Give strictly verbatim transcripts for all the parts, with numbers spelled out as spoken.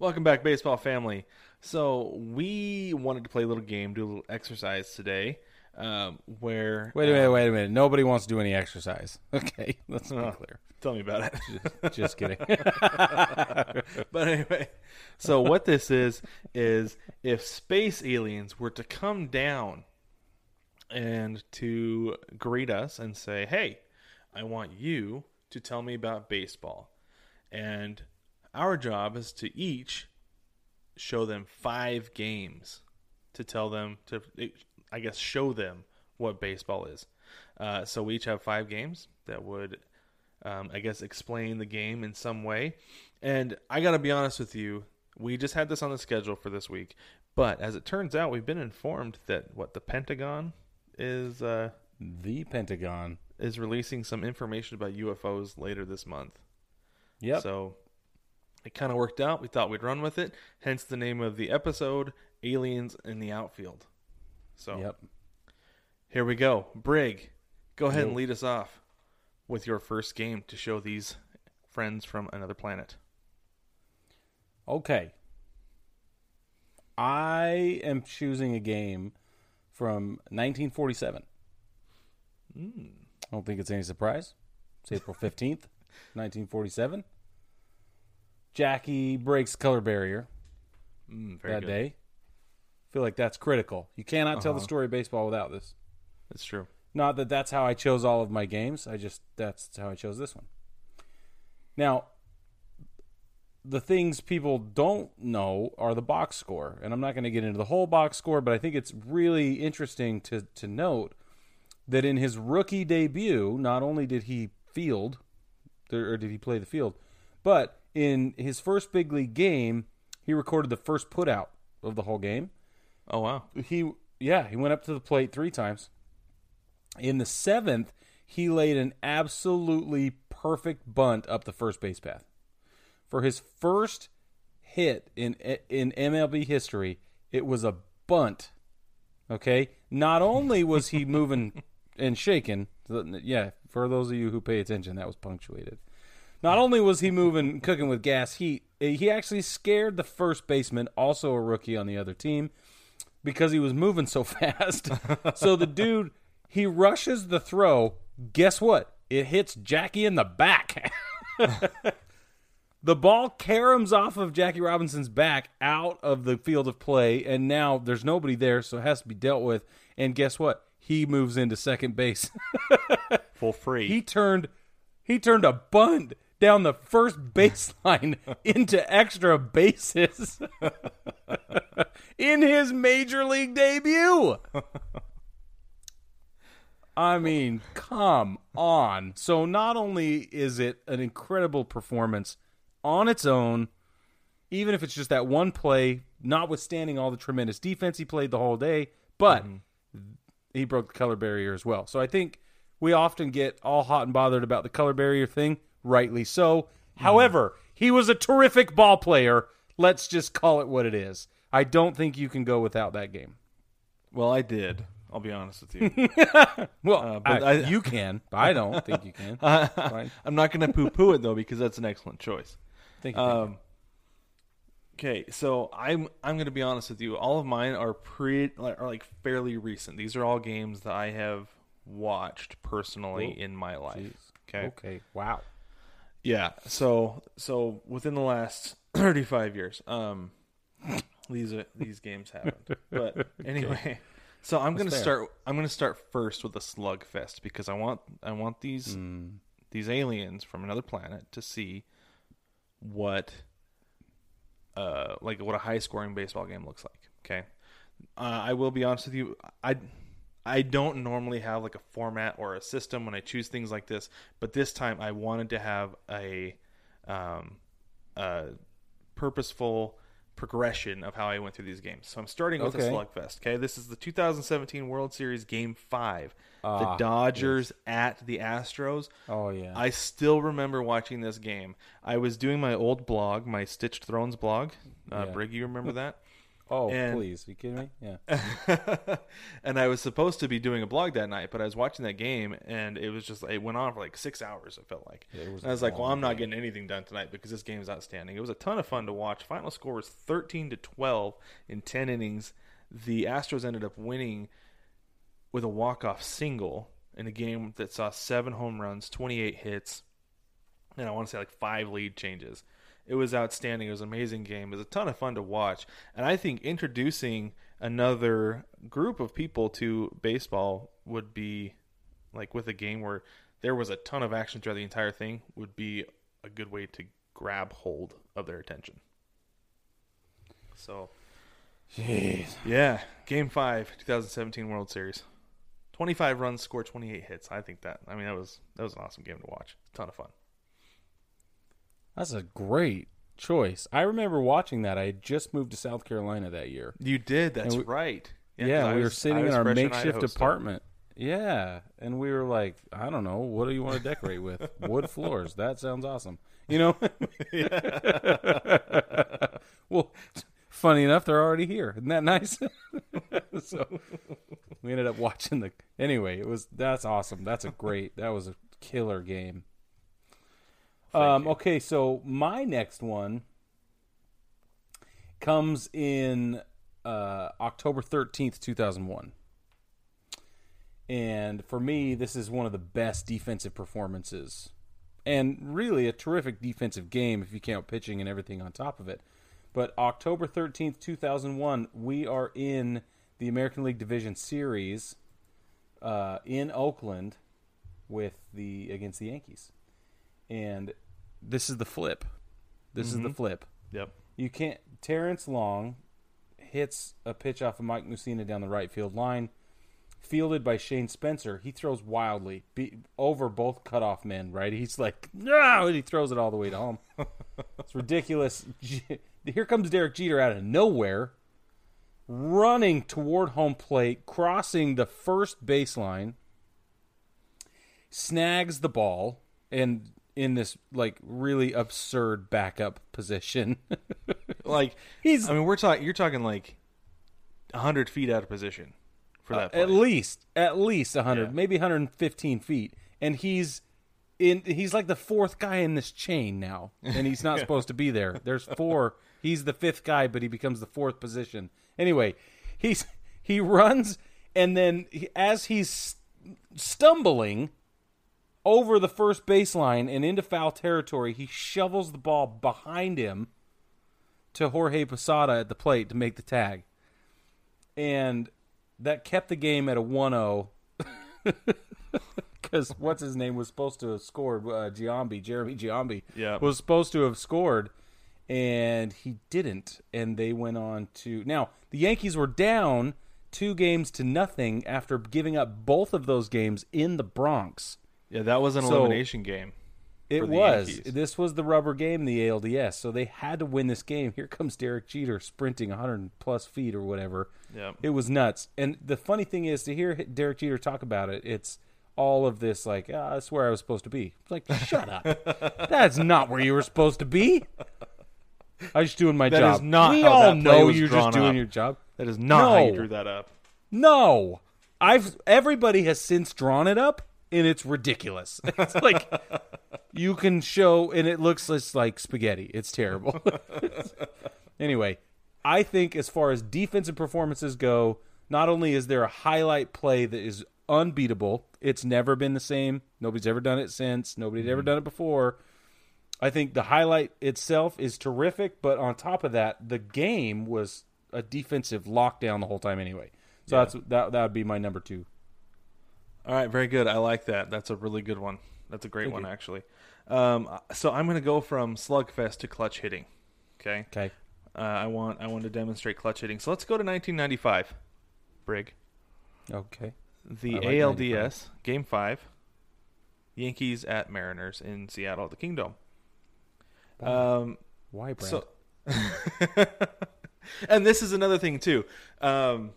Welcome back, baseball family. So we wanted to play a little game, do a little exercise today. Um, where wait a minute, um, wait a minute. Nobody wants to do any exercise. Okay, let's not be clear. Tell me about it. Just, just kidding. But anyway, so what this is is if space aliens were to come down and to greet us and say, "Hey, I want you to tell me about baseball," and our job is to each show them five games to tell them to, I guess, show them what baseball is. Uh, so we each have five games that would, um, I guess, explain the game in some way. And I got to be honest with you, we just had this on the schedule for this week. But as it turns out, we've been informed that what the Pentagon is, uh, the Pentagon is releasing some information about U F Os later this month. Yep. So it kind of worked out. We thought we'd run with it. Hence the name of the episode, Aliens in the Outfield. So yep. Here we go. Brig, go ahead and lead us off with your first game to show these friends from another planet. Okay. I am choosing a game from nineteen forty-seven. Mm. I don't think it's any surprise. It's April fifteenth, nineteen forty-seven. Jackie breaks color barrier mm, very that good. day. I feel like that's critical. You cannot uh-huh. tell the story of baseball without this. That's true. Not that that's how I chose all of my games. I just, that's how I chose this one. Now, the things people don't know are the box score. And I'm not going to get into the whole box score, but I think it's really interesting to, to note that in his rookie debut, not only did he field, or did he play the field, but in his first big league game, he recorded the first putout of the whole game. Oh, wow. He Yeah, he went up to the plate three times. In the seventh, he laid an absolutely perfect bunt up the first base path. For his first hit in in M L B history, it was a bunt. Okay? Not only was he moving and shaking. Yeah, for those of you who pay attention, that was punctuated. Not only was he moving, cooking with gas, he he actually scared the first baseman, also a rookie on the other team, because he was moving so fast. So the dude, he rushes the throw. Guess what? It hits Jackie in the back. The ball caroms off of Jackie Robinson's back out of the field of play, and now there's nobody there, so it has to be dealt with. And guess what? He moves into second base. For free. He turned he turned a bunt down the first baseline into extra bases in his major league debut. I mean, come on. So not only is it an incredible performance on its own, even if it's just that one play, notwithstanding all the tremendous defense he played the whole day, but mm-hmm. he broke the color barrier as well. So I think we often get all hot and bothered about the color barrier thing. Rightly so. However, he was a terrific ball player. Let's just call it what it is. I don't think you can go without that game. Well, I did. I'll be honest with you. well, uh, but I, I, you can. I don't think you can. I, I'm not going to poo-poo it, though, because that's an excellent choice. Thank you. Um, thank you. Okay, so I'm I'm going to be honest with you. All of mine are pre are like fairly recent. These are all games that I have watched personally Ooh, in my life. Geez. Okay. Okay. Wow. Yeah, so so within the last thirty-five years, um, these are, these games happened. But anyway, okay. so I'm going to start. I'm going to start first with a slugfest because I want I want these mm. these aliens from another planet to see what uh like what a high scoring baseball game looks like. Okay, uh, I will be honest with you. I I don't normally have like a format or a system when I choose things like this, but this time I wanted to have a, um, a purposeful progression of how I went through these games. So I'm starting with okay. a slugfest. Okay, this is the two thousand seventeen World Series Game Five, uh, the Dodgers yes. at the Astros. Oh yeah, I still remember watching this game. I was doing my old blog, my Stitched Thrones blog. Uh, yeah. Brig, you remember that? Oh, and, please. Are you kidding me? Yeah. And I was supposed to be doing a blog that night, but I was watching that game, and it was just, it went on for like six hours, it felt like. Yeah, it was and I was like, well, I'm not game. getting anything done tonight because this game is outstanding. It was a ton of fun to watch. Final score was thirteen to twelve in ten innings. The Astros ended up winning with a walk-off single in a game that saw seven home runs, twenty-eight hits, and I want to say like five lead changes. It was outstanding. It was an amazing game. It was a ton of fun to watch. And I think introducing another group of people to baseball would be, like with a game where there was a ton of action throughout the entire thing, would be a good way to grab hold of their attention. So, jeez. Yeah, Game five, twenty seventeen World Series. twenty-five runs, scored twenty-eight hits. I think that, I mean, that was that was an awesome game to watch. A ton of fun. That's a great choice. I remember watching that. I had just moved to South Carolina that year. You did. That's we, right. Yeah, yeah we was, were sitting in our makeshift apartment. Still. Yeah, and we were like, I don't know, what do you want to decorate with? Wood floors. That sounds awesome. You know? Well, funny enough, they're already here. Isn't that nice? So we ended up watching the. Anyway, it was that's awesome. That's a great. That was a killer game. Um, okay, so my next one comes in uh, October thirteenth, two thousand one. And for me, this is one of the best defensive performances. And really a terrific defensive game if you count pitching and everything on top of it. But October thirteenth, two thousand one, we are in the American League Division Series uh, in Oakland with the against the Yankees. And this is the flip. This mm-hmm. is the flip. Yep. You can't. Terrence Long hits a pitch off of Mike Mussina down the right field line, fielded by Shane Spencer. He throws wildly be, over both cutoff men. Right? He's like, no, and he throws it all the way to home. It's ridiculous. Here comes Derek Jeter out of nowhere, running toward home plate, crossing the first baseline, snags the ball, and in this like really absurd backup position. Like he's I mean we're talking you're talking like one hundred feet out of position for that uh, play. At least at least one hundred yeah. maybe one hundred fifteen feet, and he's in he's like the fourth guy in this chain now, and he's not yeah. supposed to be there. There's four. He's the fifth guy, but he becomes the fourth position. Anyway, he's he runs, and then he, as he's stumbling over the first baseline and into foul territory, he shovels the ball behind him to Jorge Posada at the plate to make the tag. And that kept the game at a one oh because what's-his-name was supposed to have scored. Uh, Giambi, Jeremy Giambi, yeah. was supposed to have scored, and he didn't. And they went on to – now, the Yankees were down two games to nothing after giving up both of those games in the Bronx. Yeah, that was an so, elimination game. It was. Yankees. This was the rubber game, the A L D S, so they had to win this game. Here comes Derek Jeter sprinting one hundred plus feet or whatever. Yeah. It was nuts. And the funny thing is, to hear Derek Jeter talk about it, it's all of this like, ah, that's where I was supposed to be. It's like, shut up. That's not where you were supposed to be. I was just doing my that job. That is not we how all that play know was you're drawn just doing up. Your job. That is not no. how you drew that up. No. I've everybody has since drawn it up. And it's ridiculous. It's like you can show, and it looks just like spaghetti. It's terrible. Anyway, I think as far as defensive performances go, not only is there a highlight play that is unbeatable, it's never been the same. Nobody's ever done it since. Nobody's mm-hmm. ever done it before. I think the highlight itself is terrific, but on top of that, the game was a defensive lockdown the whole time anyway. So yeah. that's that. That would be my number two. All right, very good. I like that. That's a really good one. That's a great Thank one, you. Actually. Um, so I'm going to go from slugfest to clutch hitting. Okay. Okay. Uh, I want I want to demonstrate clutch hitting. So let's go to nineteen ninety-five, Brig. Okay. the like A L D S, Game five, Yankees at Mariners in Seattle at the Kingdome. Um, Why, Brad? So, and this is another thing, too, um,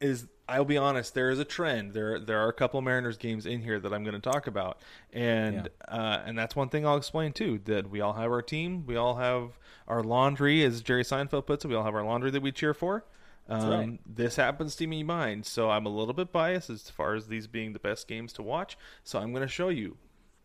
is I'll be honest, there is a trend. There there are a couple of Mariners games in here that I'm going to talk about. And yeah. uh, and that's one thing I'll explain, too, that we all have our team. We all have our laundry, as Jerry Seinfeld puts it. We all have our laundry that we cheer for. Um, right. This happens to me mine, so I'm a little bit biased as far as these being the best games to watch. So I'm going to show you.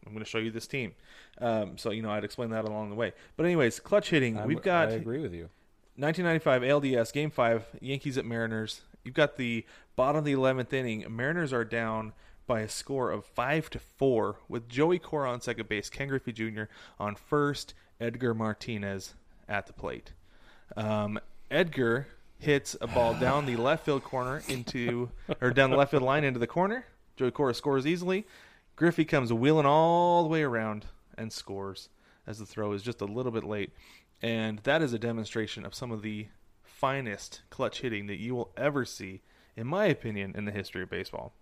I'm going to show you this team. Um, so, you know, I'd explain that along the way. But anyways, clutch hitting. I'm, we've got. I agree with you. nineteen ninety-five A L D S, Game five, Yankees at Mariners. You've got the bottom of the eleventh inning. Mariners are down by a score of five to four with Joey Cora on second base, Ken Griffey Junior on first, Edgar Martinez at the plate. Um, Edgar hits a ball down the left field corner into, or down the left field line into the corner. Joey Cora scores easily. Griffey comes wheeling all the way around and scores as the throw is just a little bit late. And that is a demonstration of some of the finest clutch hitting that you will ever see, in my opinion, in the history of baseball.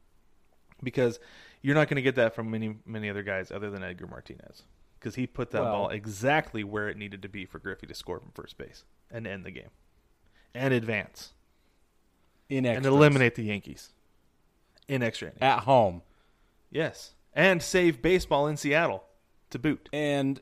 Because you're not going to get that from many, many other guys other than Edgar Martinez. Because he put that well, ball exactly where it needed to be for Griffey to score from first base and end the game. And advance. In extras. And eliminate the Yankees. In extra innings. At home. Yes. And save baseball in Seattle to boot. And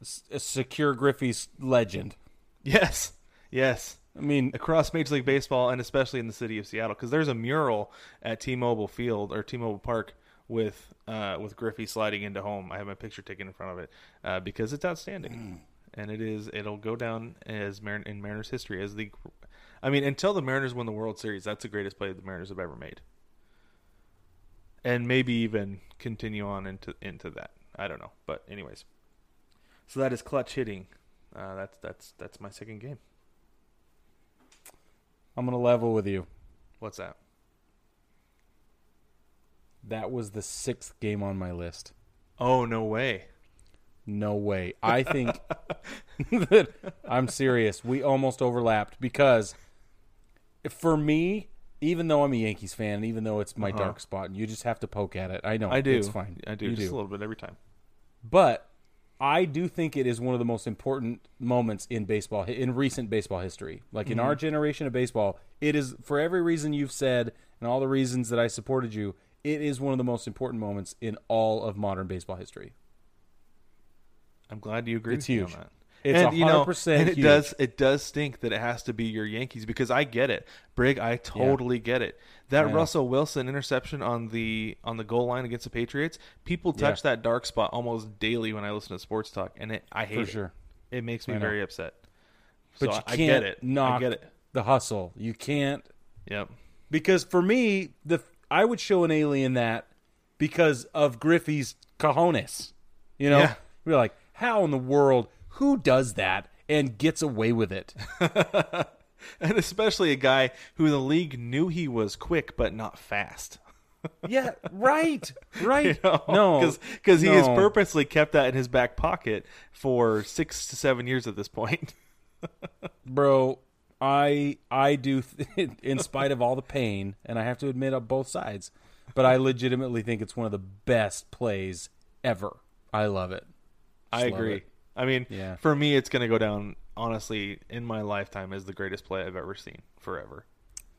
secure Griffey's legend. Yes. Yes. I mean, across Major League Baseball and especially in the city of Seattle, because there's a mural at T-Mobile Field or T-Mobile Park with uh, with Griffey sliding into home. I have my picture taken in front of it uh, because it's outstanding, mm. and it is it'll go down as Marin- in Mariners history as the. I mean, until the Mariners win the World Series, that's the greatest play the Mariners have ever made, and maybe even continue on into into that. I don't know, but anyways, so that is clutch hitting. Uh, that's that's that's my second game. I'm going to level with you. What's that? That was the sixth game on my list. Oh, no way. No way. I think that I'm serious. We almost overlapped because for me, even though I'm a Yankees fan, even though it's my uh-huh. dark spot, and you just have to poke at it. I know. I do. It's fine. I do. You just do. A little bit every time. But I do think it is one of the most important moments in baseball, in recent baseball history. Like in mm-hmm. our generation of baseball, it is, for every reason you've said and all the reasons that I supported you, it is one of the most important moments in all of modern baseball history. I'm glad you agree it's with huge. Me on that. It's and, one hundred percent you know, and it huge. does it does stink that it has to be your Yankees because I get it. Brig, I totally yeah. get it. That yeah. Russell Wilson interception on the on the goal line against the Patriots, people touch yeah. that dark spot almost daily when I listen to sports talk, and it, I hate For it. Sure. It makes me very upset. But so you I, can't I get it. knock I get it. the hustle. You can't. Yep. Because for me, the I would show an alien that because of Griffey's cojones. You know? Yeah. We're like, how in the world... Who does that and gets away with it? And especially a guy who the league knew he was quick but not fast. Yeah, right, right. You know, no. Because because no. he has purposely kept that in his back pocket for six to seven years at this point. Bro, I I do, th- in spite of all the pain, and I have to admit on both sides, but I legitimately think it's one of the best plays ever. I love it. Just I agree. It. I mean, yeah. for me, it's going to go down, honestly, in my lifetime as the greatest play I've ever seen forever.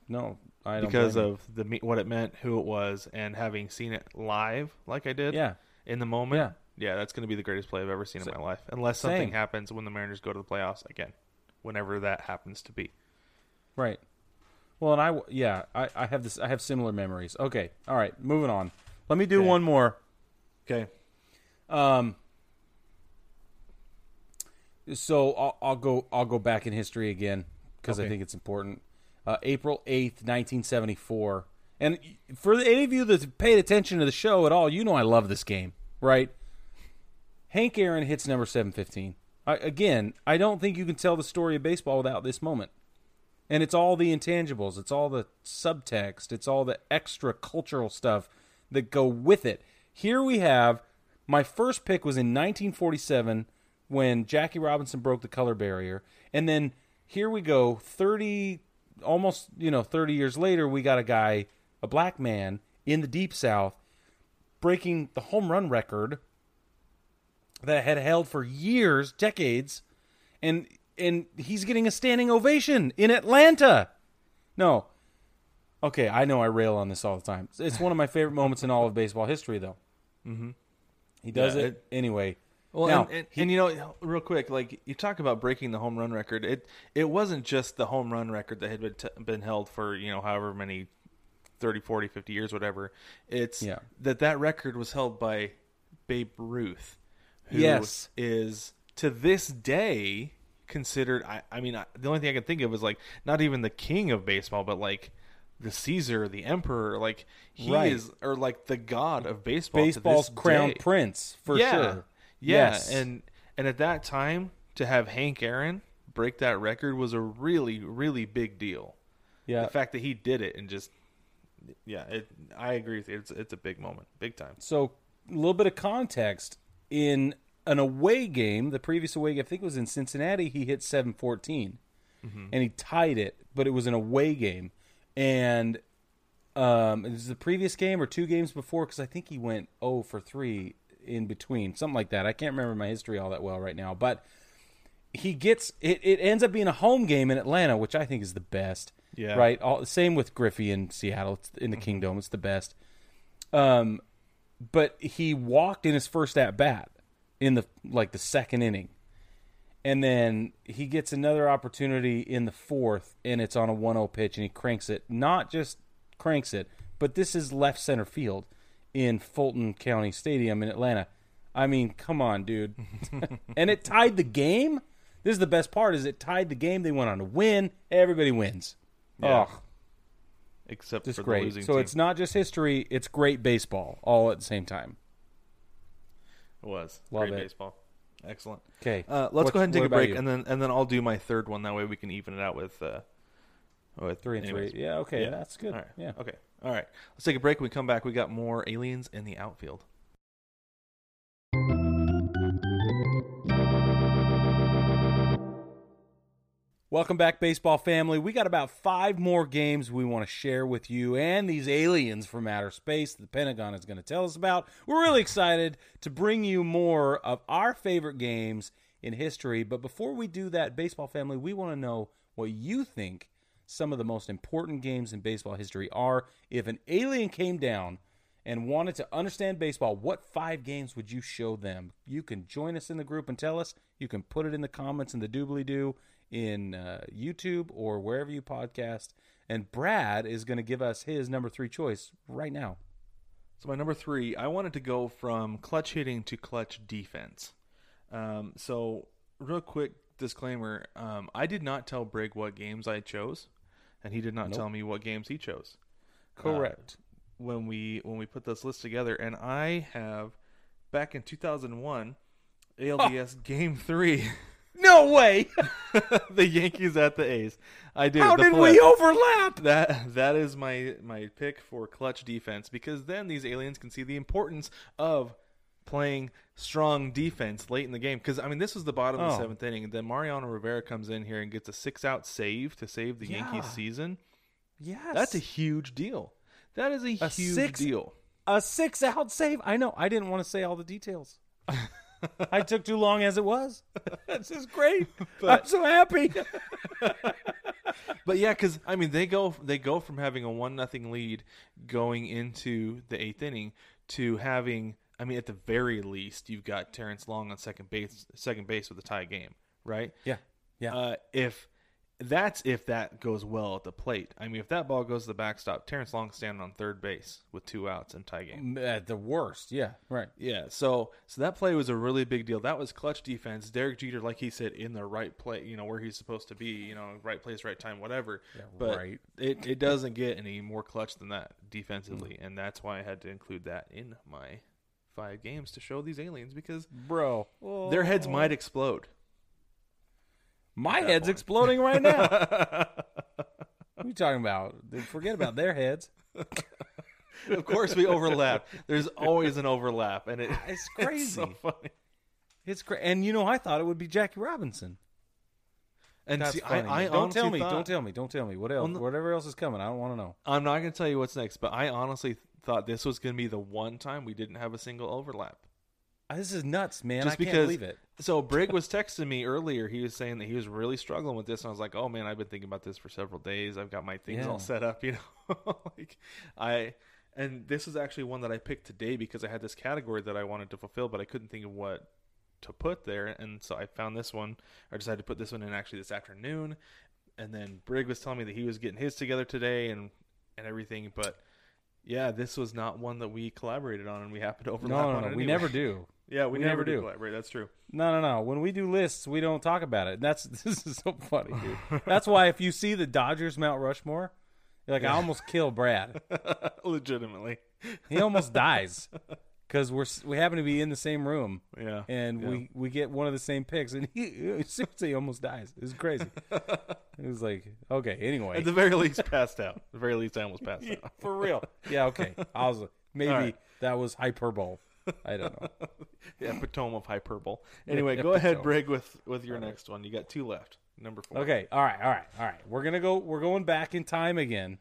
No, I don't Because of the what it meant, who it was, and having seen it live like I did yeah. in the moment. Yeah. Yeah, that's going to be the greatest play I've ever seen so, in my life. Unless something same. happens when the Mariners go to the playoffs again, whenever that happens to be. Right. Well, and I, yeah, I, I have this, I have similar memories. Okay. All right. Moving on. Let me do okay. one more. Okay. Um, So I'll, I'll go. I'll go back in history again because okay. I think it's important. Uh, April eighth, nineteen seventy four. And for the, any of you that paid attention to the show at all, you know I love this game, right? Hank Aaron hits number seven fifteen. I, again, I don't think you can tell the story of baseball without this moment. And it's all the intangibles. It's all the subtext. It's all the extra cultural stuff that go with it. Here we have my first pick was in nineteen forty seven. When Jackie Robinson broke the color barrier. And then here we go, thirty, almost, you know, thirty years later, we got a guy, a black man in the Deep South, breaking the home run record that had held for years, decades, and and he's getting a standing ovation in Atlanta. No. Okay, I know I rail on this all the time. It's one of my favorite moments in all of baseball history, though. Mm-hmm. He does yeah, it, it anyway. Well, now, and, and, he, and you know, real quick, like you talk about breaking the home run record. It it wasn't just the home run record that had been, t- been held for, you know, however many, thirty, forty, fifty years, whatever. It's yeah. that that record was held by Babe Ruth, who yes. is to this day considered, I, I mean, I, the only thing I can think of is like not even the king of baseball, but like the Caesar, the emperor, like he right. is, or like the god of baseball. Baseball's crown day. Prince, for yeah. sure. Yeah, yes. and and at that time, to have Hank Aaron break that record was a really, really big deal. Yeah, the fact that he did it and just, yeah, it, I agree with you. It's it's a big moment, big time. So a little bit of context in an away game, the previous away game, I think it was in Cincinnati. He hit seven fourteen, mm-hmm. and he tied it, but it was an away game, and um, it was the previous game or two games before because I think he went oh for three. In between, something like that. I can't remember my history all that well right now, but he gets it. It ends up being a home game in Atlanta, which I think is the best. Yeah. Right. All same with Griffey in Seattle. It's in the Kingdome. It's the best. Um, but he walked in his first at bat in the like the second inning, and then he gets another opportunity in the fourth, and it's on a one oh pitch, and he cranks it. Not just cranks it, but this is left center field. In Fulton County Stadium in Atlanta. I mean, come on, dude. And it tied the game? This is the best part, is it tied the game. They went on to win. Everybody wins. Yeah. Oh. Except it's for great. The losing so team. It's not just history. It's great baseball all at the same time. It was. Love great it. Baseball. Excellent. Okay. Uh, let's go ahead and take a break, you? and then and then I'll do my third one. That way we can even it out with... Uh, Oh, three and anyways. Three. Yeah, okay, yeah. That's good. All right. Yeah. Okay. All right. Let's take a break. When we come back, we got more aliens in the outfield. Welcome back, baseball family. We got about five more games we want to share with you and these aliens from outer space the Pentagon is going to tell us about. We're really excited to bring you more of our favorite games in history. But before we do that, baseball family, we want to know what you think some of the most important games in baseball history are. If an alien came down and wanted to understand baseball, what five games would you show them? You can join us in the group and tell us. You can put it in the comments in the doobly-doo in uh, YouTube or wherever you podcast. And Brad is going to give us his number three choice right now. So my number three, I wanted to go from clutch hitting to clutch defense. Um, so real quick disclaimer, um, I did not tell Brig what games I chose. And he did not nope. tell me what games he chose. Correct. Uh, when we when we put this list together, and I have back in two thousand one, A L D S oh. Game Three. No way. The Yankees at the A's. I did. How did flip. we overlap? That that is my my pick for clutch defense, because then these aliens can see the importance of playing strong defense late in the game, because I mean this was the bottom oh. of the seventh inning, and then Mariano Rivera comes in here and gets a six-out save to save the yeah. Yankees' season. Yes, that's a huge deal. That is a, a huge six, deal. A six-out save. I know. I didn't want to say all the details. I took too long as it was. This is great. But, I'm so happy. But yeah, because I mean they go they go from having a one nothing lead going into the eighth inning to having. I mean, at the very least, you've got Terrence Long on second base, second base with a tie game, right? Yeah, yeah. Uh, if that's if that goes well at the plate. I mean, if that ball goes to the backstop, Terrence Long standing on third base with two outs and tie game. At the worst, yeah, right, yeah. So, so that play was a really big deal. That was clutch defense. Derek Jeter, like he said, in the right play, you know, where he's supposed to be, you know, right place, right time, whatever. Yeah, but right. it it doesn't get any more clutch than that defensively, mm. and that's why I had to include that in my. Five games to show these aliens, because bro, oh. their heads might explode. My head's point. Exploding right now. What are you talking about? Forget about their heads. Of course, we overlap. There's always an overlap, and it, it's crazy. It's so funny. It's cra- and you know, I thought it would be Jackie Robinson. And that's see, funny. I, I don't tell me, thought, don't tell me, don't tell me. What else? The, Whatever else is coming, I don't want to know. I'm not going to tell you what's next, but I honestly thought this was going to be the one time we didn't have a single overlap. This is nuts, man. Just I because, can't believe it. So Brig was texting me earlier. He was saying that he was really struggling with this. And I was like, oh, man, I've been thinking about this for several days. I've got my things yeah. all set up, you know. like I And this is actually one that I picked today because I had this category that I wanted to fulfill, but I couldn't think of what to put there. And so I found this one. I decided to put this one in actually this afternoon. And then Brig was telling me that he was getting his together today and, and everything. But, yeah, this was not one that we collaborated on, and we happened to overlap no, no, on no, it. No, anyway. We never do. Yeah, we, we never, never do collaborate. That's true. No, no, no. When we do lists, we don't talk about it. That's this is so funny, dude. That's why if you see the Dodgers Mount Rushmore, you're like, I almost killed Brad. Legitimately, he almost dies because we're we happen to be in the same room. Yeah, and yeah. we we get one of the same picks, and he seriously almost dies. It was crazy. It was like, okay, anyway. At the very least, passed out. At the very least, I almost passed out. For real. Yeah. Okay. I was maybe right. That was hyperbole. I don't know. The epitome of hyperbole. Anyway, go ahead, Brig, with, with your all next right. one. You got two left. Number four. Okay. All right. All right. All right. We're gonna go. We're going back in time again.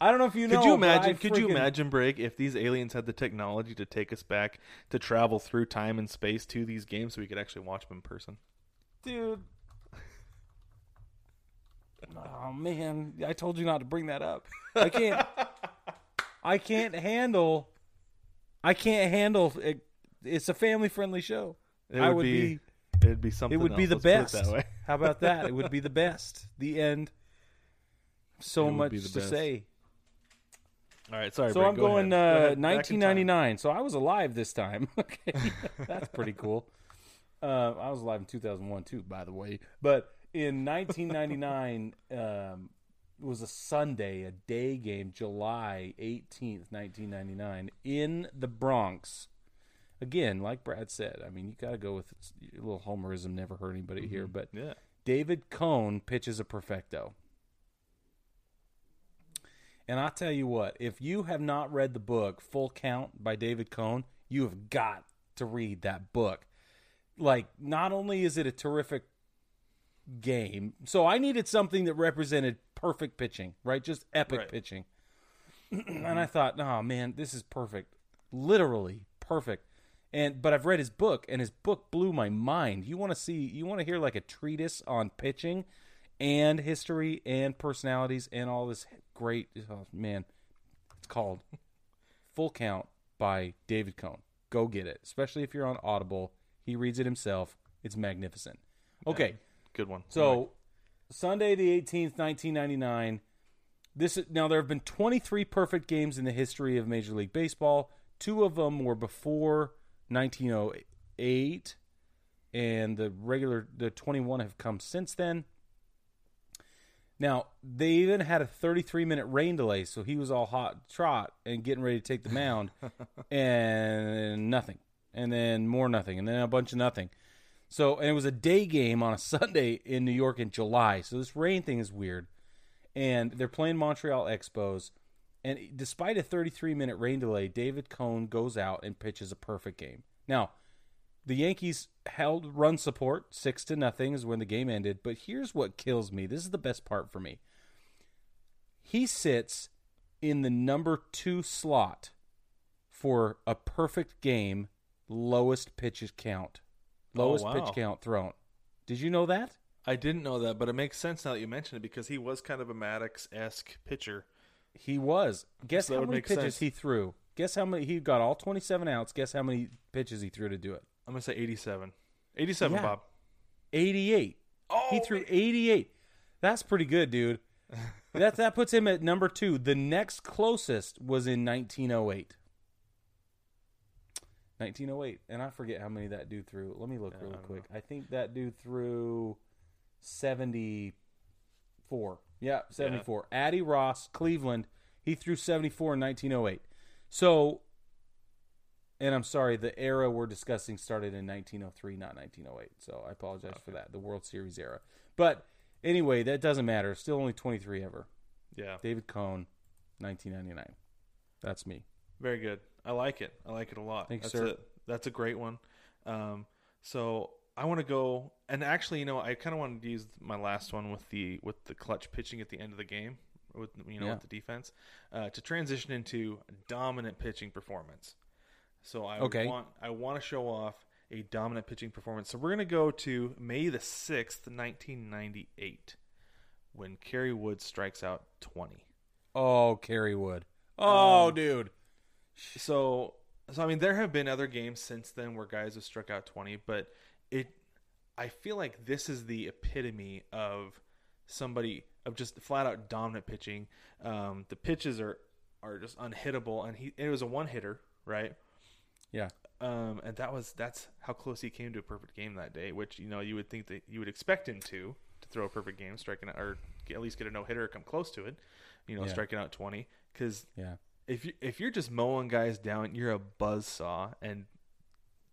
I don't know if you know. Could you imagine? Could freaking... you imagine, Brig, if these aliens had the technology to take us back to travel through time and space to these games, so we could actually watch them in person? Dude. Oh man! I told you not to bring that up. I can't. I can't handle. I can't handle it. It's a family-friendly show. It would I would be, be. It'd be something. It would else. be the Let's best. That How about that? It would be the best. The end. So it much to best. say. All right, sorry. So Brad, I'm go going uh, nineteen ninety-nine. So I was alive this time. Okay, that's pretty cool. Uh, I was alive in two thousand one too, by the way. But in nineteen ninety-nine, um, it was a Sunday, a day game, July eighteenth, nineteen ninety-nine, in the Bronx. Again, like Brad said, I mean, you got to go with a little homerism, never hurt anybody mm-hmm. here. But yeah. David Cone pitches a perfecto. And I'll tell you what, if you have not read the book Full Count by David Cone, you have got to read that book. Like, not only is it a terrific game, so I needed something that represented perfect pitching, right? Just epic right. pitching. And I thought, oh man, this is perfect. Literally perfect. And but I've read his book, and his book blew my mind. You want to see, you want to hear like a treatise on pitching and history and personalities and all this great, oh man, it's called Full Count by David Cone. Go get it, especially if you're on Audible. He reads it himself. It's magnificent. Okay. Yeah. Good one. So, right. Sunday the eighteenth, nineteen ninety-nine. This is, now, there have been twenty-three perfect games in the history of Major League Baseball. Two of them were before nineteen oh eight, and the regular the twenty-one have come since then. Now, they even had a thirty-three minute rain delay, so he was all hot trot and getting ready to take the mound, and nothing, and then more nothing, and then a bunch of nothing. So, and it was a day game on a Sunday in New York in July. So this rain thing is weird. And they're playing Montreal Expos. And despite a thirty-three minute rain delay, David Cone goes out and pitches a perfect game. Now, the Yankees held run support. Six to nothing is when the game ended. But here's what kills me. This is the best part for me. He sits in the number two slot for a perfect game, lowest pitches count. Lowest oh, wow. pitch count thrown. Did you know that? I didn't know that, but it makes sense now that you mention it because he was kind of a Maddox-esque pitcher. He was. Guess so how many pitches sense. he threw. Guess how many. He got all twenty-seven outs. Guess how many pitches he threw to do it. I'm going to say eighty-seven. eighty-seven, yeah. Bob. eighty-eight. Oh, he threw eighty-eight. That's pretty good, dude. that, that puts him at number two. The next closest was in nineteen oh eight. nineteen oh eight, and I forget how many that dude threw. Let me look yeah, really I quick. Know. I think that dude threw seventy-four. Yeah, seventy-four. Yeah. Addie Ross, Cleveland, he threw seventy-four in nineteen oh eight. So, and I'm sorry, the era we're discussing started in nineteen oh three, not nineteen oh eight. So I apologize okay. for that, the World Series era. But anyway, that doesn't matter. Still only twenty-three ever. Yeah. David Cone, nineteen ninety-nine. That's me. Very good. I like it. I like it a lot. Thanks, that's sir. A, that's a great one. Um, so I I want to go, and actually, you know, I kind of wanted to use my last one with the with the clutch pitching at the end of the game, with you know, yeah. with the defense, uh, to transition into dominant pitching performance. So I okay. want I want to show off a dominant pitching performance. So we're gonna go to May the sixth, nineteen ninety eight, when Kerry Wood strikes out twenty. Oh, Kerry Wood. Oh, um, dude. So, so I mean, there have been other games since then where guys have struck out twenty, but it, I feel like this is the epitome of somebody of just flat out dominant pitching. Um, the pitches are, are just unhittable, and he it was a one hitter, right? Yeah. Um, and that was that's how close he came to a perfect game that day, which you know you would think that you would expect him to to throw a perfect game, striking out, or at least get a no hitter or come close to it, you know, yeah. striking out twenty. Because yeah. if you if you're just mowing guys down, you're a buzzsaw, and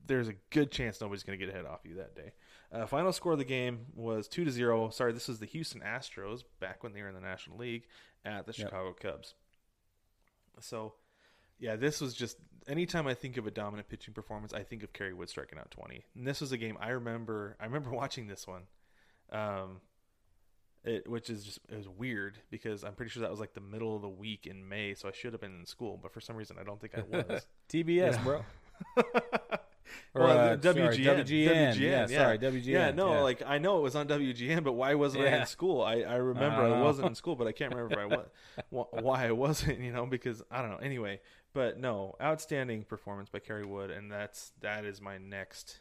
there's a good chance nobody's going to get a hit off you that day. Uh, final score of the game was two to zero. Sorry, this was the Houston Astros back when they were in the National League at the Chicago yep. Cubs. So, yeah, this was just. Anytime I think of a dominant pitching performance, I think of Kerry Wood striking out twenty. And this was a game I remember. I remember watching this one, um, it, which is just it was weird because I'm pretty sure that was like the middle of the week in May, so I should have been in school, but for some reason I don't think I was. T B S, bro. Or well, uh, W G N. Sorry, W G N. W G N. Yeah, yeah, sorry, W G N. Yeah, no, yeah. like I know it was on W G N, but why wasn't yeah. I in school? I, I remember I, I wasn't in school, but I can't remember if I was, why I wasn't, you know, because I don't know. Anyway, but no, outstanding performance by Kerry Wood, and that's that is my next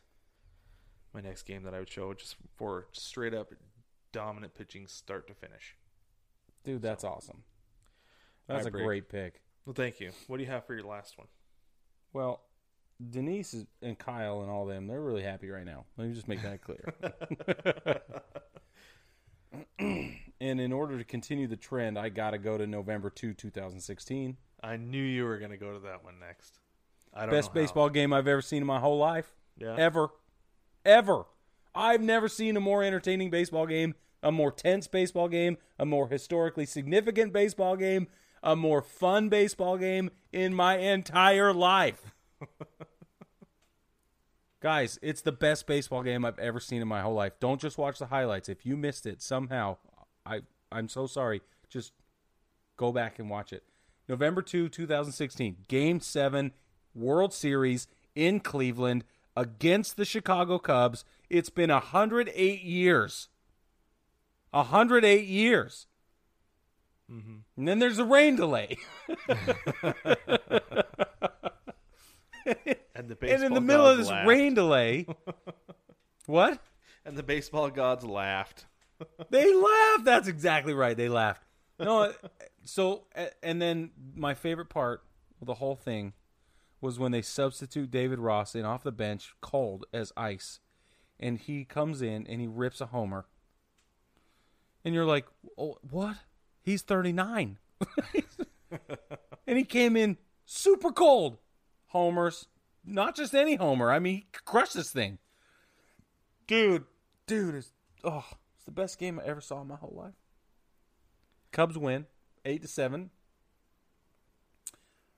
my next game that I would show just for straight up dominant pitching start to finish. Dude, that's so. awesome. That's right, a Brady. Great pick. Well, thank you. What do you have for your last one? Well, Denise and Kyle and all them, they're really happy right now. Let me just make that clear. And in order to continue the trend, I got to go to November second, twenty sixteen. I knew you were going to go to that one next. I don't Best know baseball how. game I've ever seen in my whole life. Yeah. Ever. Ever. I've never seen a more entertaining baseball game, a more tense baseball game, a more historically significant baseball game, a more fun baseball game in my entire life. Guys, it's the best baseball game I've ever seen in my whole life. Don't just watch the highlights. If you missed it somehow, I, I'm so sorry. Just go back and watch it. November second, twenty sixteen, Game seven, World Series in Cleveland against the Chicago Cubs. It's been one hundred eight years. one hundred eight years. Mm-hmm. And then there's a rain delay. And, the and in the middle of this laughed. rain delay, what? And the baseball gods laughed. They laughed. That's exactly right. They laughed. No, so and then my favorite part of the whole thing was when they substitute David Ross in off the bench, cold as ice, and he comes in and he rips a homer. And you're like, oh, what? He's thirty-nine, and he came in super cold. Homers, not just any homer. I mean, he crushed this thing. Dude, dude, it's, oh, it's the best game I ever saw in my whole life. Cubs win, eight to seven.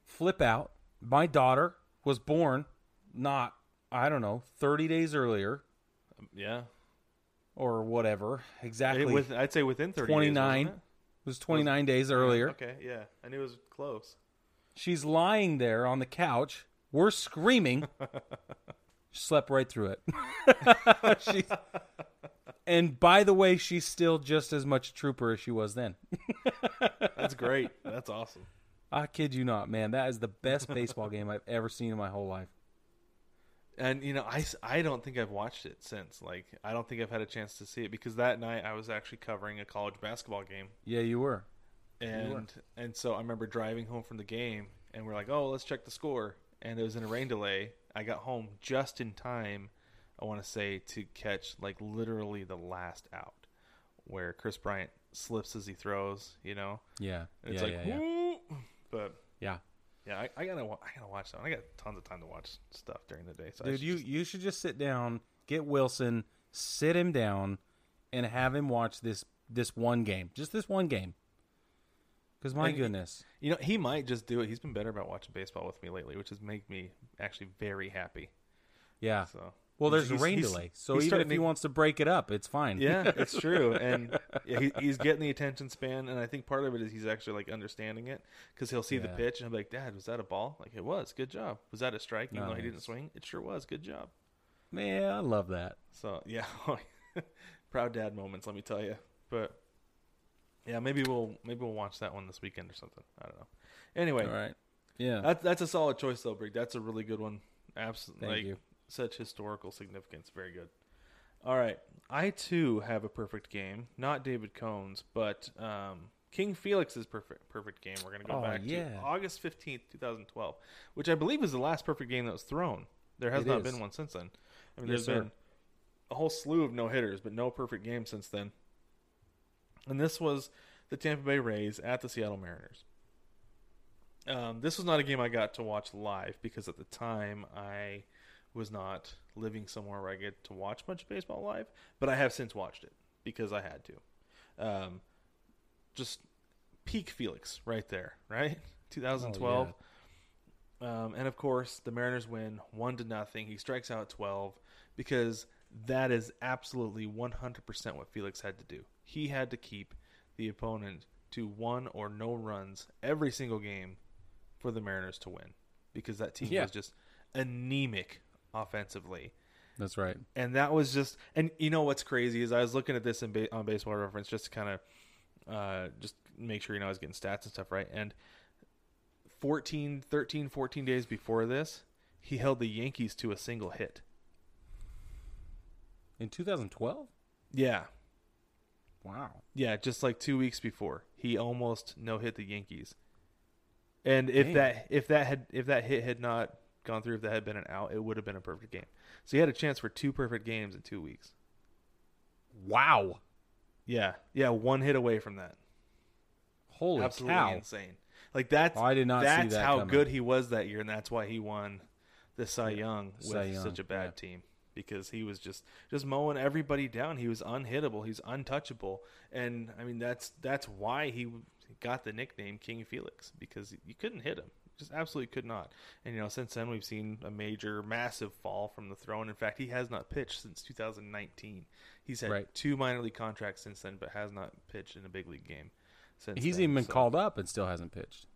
Flip out. My daughter was born not, I don't know, thirty days earlier. Yeah. Or whatever. Exactly. It was, I'd say within thirty twenty-nine, days, wasn't it? It was twenty-nine was, days earlier. Okay, yeah. I knew it was close. She's lying there on the couch. We're screaming. Slept right through it. She's... And by the way, she's still just as much a trooper as she was then. That's great. That's awesome. I kid you not, man. That is the best baseball game I've ever seen in my whole life. And, you know, I, I don't think I've watched it since. Like, I don't think I've had a chance to see it because that night I was actually covering a college basketball game. Yeah, you were. And and so I remember driving home from the game, and we're like, oh, let's check the score. And it was in a rain delay. I got home just in time, I want to say, to catch, like, literally the last out where Chris Bryant slips as he throws, you know? Yeah. And it's yeah, like, yeah, woo! Yeah. But, yeah, yeah, I, I got to I gotta watch that one. I got tons of time to watch stuff during the day. So Dude, should you, just... you should just sit down, get Wilson, sit him down, and have him watch this this one game. Just this one game. Because, my and, goodness. You know, he might just do it. He's been better about watching baseball with me lately, which has made me actually very happy. Yeah. So Well, there's he's, a rain he's, delay, so even if he to... wants to break it up, it's fine. Yeah, it's true, and yeah, he, he's getting the attention span, and I think part of it is he's actually like understanding it, because he'll see yeah. the pitch, and he'll be like, Dad, was that a ball? Like, it was. Good job. Was that a strike? Even nice. Though he didn't swing? It sure was. Good job. Man, I love that. So, yeah. Proud dad moments, let me tell you. But, yeah, maybe we'll maybe we'll watch that one this weekend or something. I don't know. Anyway. All right. Yeah. That, that's a solid choice, though, Brick. That's a really good one. Absolutely. Thank like, you. Such historical significance. Very good. All right. I, too, have a perfect game. Not David Cone's, but um, King Felix's perfect perfect game. We're going to go oh, back yeah. to August fifteenth, twenty twelve, which I believe is the last perfect game that was thrown. There has it not is. been one since then. I mean, there's yes, been sir. a whole slew of no-hitters, but no perfect game since then. And this was the Tampa Bay Rays at the Seattle Mariners. Um, this was not a game I got to watch live because at the time I was not living somewhere where I get to watch much baseball live, but I have since watched it because I had to. Um, just peak Felix right there, right? twenty twelve. Oh, yeah. Um, and, of course, the Mariners win one to nothing. He strikes out twelve because that is absolutely one hundred percent what Felix had to do. He had to keep the opponent to one or no runs every single game for the Mariners to win because that team yeah. was just anemic offensively. That's right. And that was just – and you know what's crazy is I was looking at this in ba- on Baseball Reference just to kind of uh, just make sure, you know, I was getting stats and stuff right. And – fourteen, thirteen, fourteen days before this, he held the Yankees to a single hit. In two thousand twelve? Yeah. Wow. Yeah, just like two weeks before. He almost no-hit the Yankees. And if Dang. that if that had if that hit had not gone through, if that had been an out, it would have been a perfect game. So he had a chance for two perfect games in two weeks. Wow. Yeah. Yeah, one hit away from that. Holy Absolutely cow. Absolutely insane. Like that's oh, I did not that's see that how coming. good he was that year, and that's why he won the Cy Young with Cy Young, such a bad yeah. team because he was just, just mowing everybody down. He was unhittable. He's untouchable, and I mean that's that's why he got the nickname King Felix because you couldn't hit him, just absolutely could not. And you know since then we've seen a major, massive fall from the throne. In fact, he has not pitched since two thousand nineteen. He's had right. two minor league contracts since then, but has not pitched in a big league game. He's then, even been so. called up and still hasn't pitched.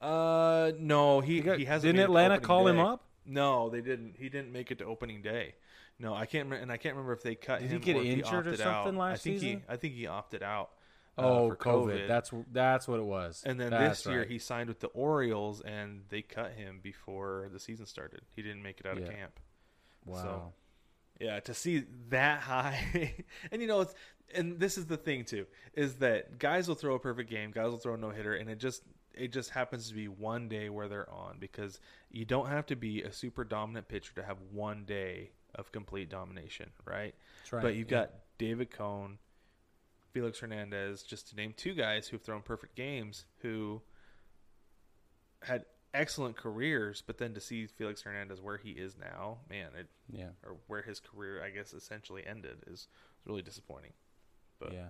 Uh, no, he, he, got, he hasn't. Didn't Atlanta call day. him up? No, they didn't. He didn't make it to opening day. No, I can't. And I can't remember if they cut. Did him he get or injured he or something out. last I think season? He, I think he opted out. Uh, oh, for COVID. COVID. That's that's what it was. And then that's this year right. he signed with the Orioles, and they cut him before the season started. He didn't make it out yeah. of camp. Wow. So, yeah, to see that high, and you know it's. And this is the thing, too, is that guys will throw a perfect game, guys will throw a no-hitter, and it just it just happens to be one day where they're on because you don't have to be a super dominant pitcher to have one day of complete domination, right? That's right. But you've yeah. got David Cone, Felix Hernandez, just to name two guys who have thrown perfect games who had excellent careers, but then to see Felix Hernandez where he is now, man, it, yeah, or where his career, I guess, essentially ended is really disappointing. But yeah.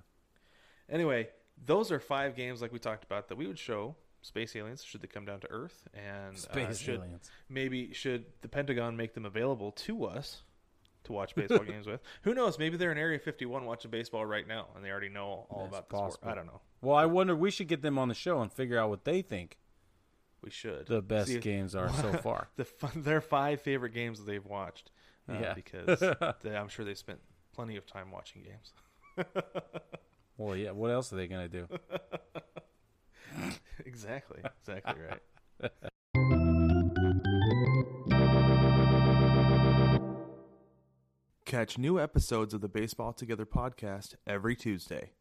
Anyway, those are five games like we talked about that we would show space aliens should they come down to Earth, and space uh, should, aliens. Maybe should the Pentagon make them available to us to watch baseball games with? Who knows? Maybe they're in Area fifty-one watching baseball right now, and they already know all That's about the sport. I don't know. Well, I wonder. We should get them on the show and figure out what they think. We should. The best See, games are so far. The their five favorite games that they've watched. Uh, yeah, because they, I'm sure they spent plenty of time watching games. Well, yeah, what else are they going to do? Exactly. Exactly right. Catch new episodes of the Baseball Together podcast every Tuesday.